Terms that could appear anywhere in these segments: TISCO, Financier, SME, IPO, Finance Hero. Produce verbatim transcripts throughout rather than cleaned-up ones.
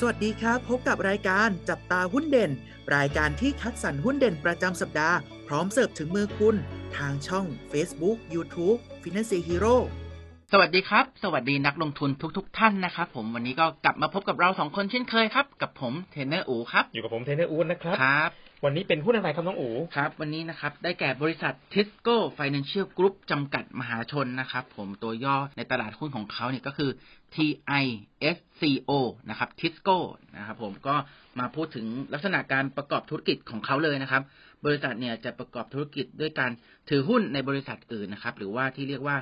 สวัสดีครับพบกับรายการจับตาหุ้นเด่นรายการที่คัดสรรหุ้นเด่นประจำสัปดาห์พร้อมเสิร์ฟถึงมือคุณทางช่อง Facebook YouTube Finance Hero สวัสดีครับสวัสดีนักลงทุนทุกๆ ท่านนะครับผมวันนี้ก็กลับมาพบกับเราสองคนเช่นเคยครับกับผมเทรนเนอร์อู๋ครับอยู่กับผมเทรนเนอร์อู๋นะครับครับวันนี้เป็นหุ้นอะไรครับน้องอู๋ครับวันนี้นะครับได้แก่บริษัท ที ไอ เอส ซี โอ Financial Group จำกัดมหาชนนะครับผมตัวย่อในตลาดหุ้นของเขาเนี่ยก็คือ ที ไอ เอส ซี โอ นะครับ ที ไอ เอส ซี โอ นะครับผมก็มาพูดถึงลักษณะการประกอบธุรกิจของเขาเลยนะครับบริษัทเนี่ยจะประกอบธุรกิจด้วยการถือหุ้นในบริษัทอื่นนะครับหรือว่าที่เรียกว่า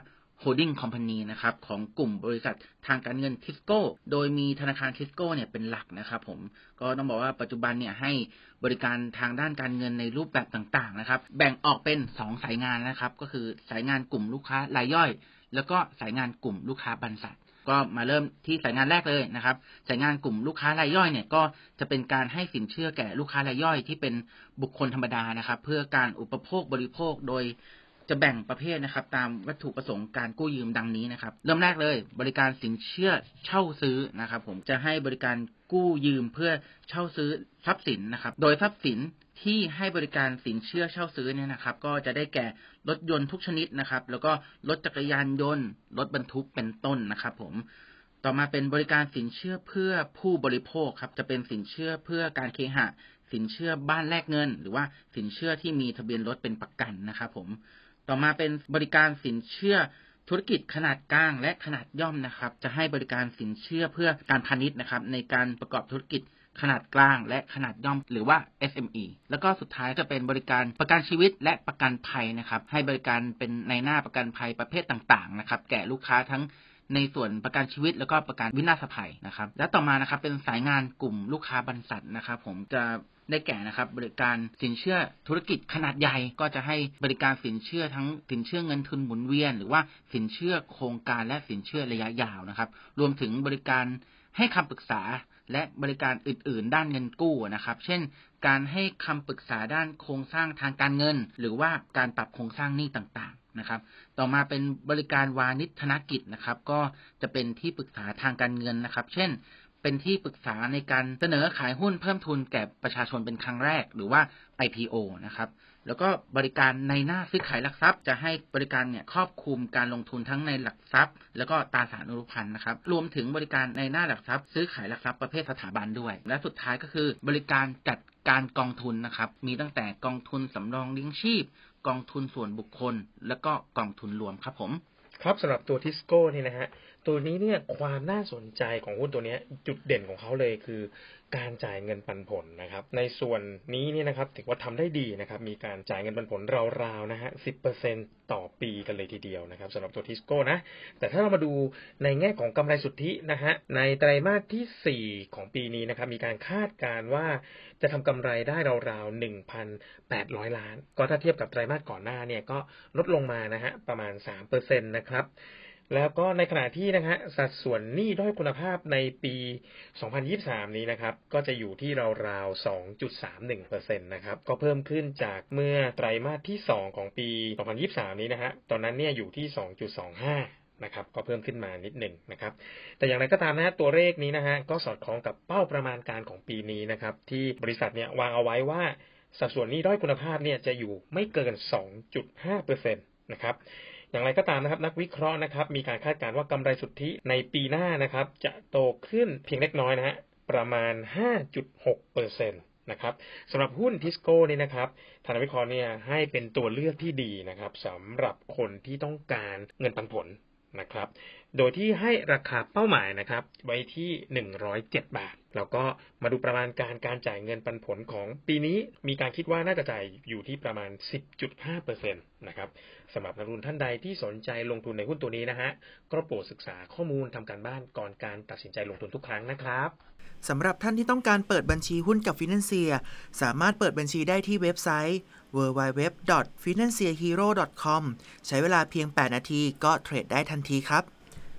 Holding Company นะครับของกลุ่มบริษัททางการเงิน TISCO โดยมีธนาคาร TISCO เนี่ยเป็นหลักนะครับผมก็ต้องบอกว่าปัจจุบันเนี่ยให้บริการทางด้านการเงินในรูปแบบต่างๆนะครับแบ่งออกเป็นสองสายงานนะครับก็คือสายงานกลุ่มลูกค้ารายย่อยแล้วก็สายงานกลุ่มลูกค้าบรรษัทก็มาเริ่มที่สายงานแรกเลยนะครับสายงานกลุ่มลูกค้ารายย่อยเนี่ยก็จะเป็นการให้สินเชื่อแก่ลูกค้ารายย่อยที่เป็นบุคคลธรรมดานะครับเพื่อการอุปโภคบริโภคโดยจะแบ่งประเภทนะครับตามวัตถุประสงค์การกู้ยืมดังนี้นะครับเริ่มแรกเลยบริการสินเชื่อเช่าซื้อนะครับผมจะให้บริการกู้ยืมเพื่อเช่าซื้อทรัพย์สินนะครับโดยทรัพย์สินที่ให้บริการสินเชื่อเช่าซื้อเนี่ยนะครับก็จะได้แก่รถยนต์ทุกชนิดนะครับแล้วก็รถจักรยานยนต์รถบรรทุกเป็นต้นนะครับผมต่อมาเป็นบริการสินเชื่อเพื่อผู้บริโภคครับจะเป็นสินเชื่อเพื่อการเคหะสินเชื่อบ้านแลกเงินหรือว่าสินเชื่อที่มีทะเบียนรถเป็นประกันนะครับผมต่อมาเป็นบริการสินเชื่อธุรกิจขนาดกลางและขนาดย่อมนะครับจะให้บริการสินเชื่อเพื่อการพาณิชย์นะครับในการประกอบธุรกิจขนาดกลางและขนาดย่อมหรือว่า เอส เอ็ม อี แล้วก็สุดท้ายจะเป็นบริการประกันชีวิตและประกันภัยนะครับให้บริการเป็นในหน้าประกันภัยประเภทต่างๆนะครับแก่ลูกค้าทั้งในส่วนประกันชีวิตแล้วก็ประกันวินาศภัยนะครับและต่อมานะครับเป็นสายงานกลุ่มลูกค้าบรรษัทนะครับผมจะได้แก่นะครับบริการสินเชื่อธุรกิจขนาดใหญ่ก็จะให้บริการสินเชื่อทั้งสินเชื่อเงินทุนหมุนเวียนหรือว่าสินเชื่อโครงการและสินเชื่อระยะยาวนะครับรวมถึงบริการให้คำปรึกษาและบริการอื่นๆด้านเงินกู้นะครับเช่นการให้คำปรึกษาด้านโครงสร้างทางการเงินหรือว่าการปรับโครงสร้างหนี้ต่างๆนะครับต่อมาเป็นบริการวานิชธนกิจนะครับก็จะเป็นที่ปรึกษาทางการเงินนะครับเช่นเป็นที่ปรึกษาในการเสนอขายหุ้นเพิ่มทุนแก่ประชาชนเป็นครั้งแรกหรือว่า ไอ พี โอ นะครับแล้วก็บริการในหน้าซื้อขายหลักทรัพย์จะให้บริการเนี่ยครอบคลุมการลงทุนทั้งในหลักทรัพย์แล้วก็ตราสารอนุพันธ์นะครับรวมถึงบริการในหน้าหลักทรัพย์ซื้อขายหลักทรัพย์ประเภทสถาบันด้วยและสุดท้ายก็คือบริการจัดการกองทุนนะครับมีตั้งแต่กองทุนสำรองเลี้ยงชีพกองทุนส่วนบุคคลแล้วก็กองทุนรวมครับผมครับสำหรับตัว ที ไอ เอส ซี โอ นี่นะฮะตัวนี้เนี่ยความน่าสนใจของหุ้นตัวนี้จุดเด่นของเขาเลยคือการจ่ายเงินปันผลนะครับในส่วนนี้เนี่ยนะครับถือว่าทำได้ดีนะครับมีการจ่ายเงินปันผลราวๆนะฮะ สิบเปอร์เซ็นต์ ต่อปีกันเลยทีเดียวนะครับสำหรับตัว ที ไอ เอส ซี โอ นะแต่ถ้าเรามาดูในแง่ของกำไรสุทธินะฮะในไตรมาสที่สี่ของปีนี้นะครับมีการคาดการณ์ว่าจะทำกำไรได้ราวๆ หนึ่งพันแปดร้อย ล้านก็ถ้าเทียบกับไตรมาสก่อนหน้าเนี่ยก็ลดลงมานะฮะประมาณ สามเปอร์เซ็นต์ นะครับแล้วก็ในขณะที่นะฮะสัดส่วนหนี้ด้อยคุณภาพในปีสองพันยี่สิบสามนี้นะครับก็จะอยู่ที่ราวๆ สองจุดสามหนึ่งเปอร์เซ็นต์ นะครับก็เพิ่มขึ้นจากเมื่อไตรมาสที่สองของปีสองพันยี่สิบสามนี้นะฮะตอนนั้นเนี่ยอยู่ที่ สองจุดสองห้า นะครับก็เพิ่มขึ้นมานิดหนึ่งนะครับแต่อย่างไรก็ตามนะฮะตัวเลขนี้นะฮะก็สอดคล้องกับเป้าประมาณการของปีนี้นะครับที่บริษัทเนี่ยวางเอาไว้ว่าสัดส่วนหนี้ด้อยคุณภาพเนี่ยจะอยู่ไม่เกิน สองจุดห้าเปอร์เซ็นต์ นะครับอย่างไรก็ตามนะครับนักวิเคราะห์นะครับมีการคาดการณ์ว่ากำไรสุทธิในปีหน้านะครับจะโตขึ้นเพียงเล็กน้อยนะฮะประมาณ ห้าจุดหกเปอร์เซ็นต์ นะครับสำหรับหุ้น ที ไอ เอส ซี โอ นี่นะครับทางนักวิเคราะห์เนี่ยให้เป็นตัวเลือกที่ดีนะครับสำหรับคนที่ต้องการเงินปันผลนะครับโดยที่ให้ราคาเป้าหมายนะครับไว้ที่หนึ่งร้อยเจ็ดบาทแล้วก็มาดูประมาณการการจ่ายเงินปันผลของปีนี้มีการคิดว่าน่าจะจ่ายอยู่ที่ประมาณ สิบจุดห้าเปอร์เซ็นต์ นะครับสำหรับนักลงทุนท่านใดที่สนใจลงทุนในหุ้นตัวนี้นะฮะก็โปรดศึกษาข้อมูลทำการบ้านก่อนการตัดสินใจลงทุนทุกครั้งนะครับสำหรับท่านที่ต้องการเปิดบัญชีหุ้นกับ Financier สามารถเปิดบัญชีได้ที่เว็บไซต์ ดับเบิลยู ดับเบิลยู ดับเบิลยู ดอท financierhero ดอท คอม ใช้เวลาเพียงแปดนาทีก็เทรดได้ทันทีครับ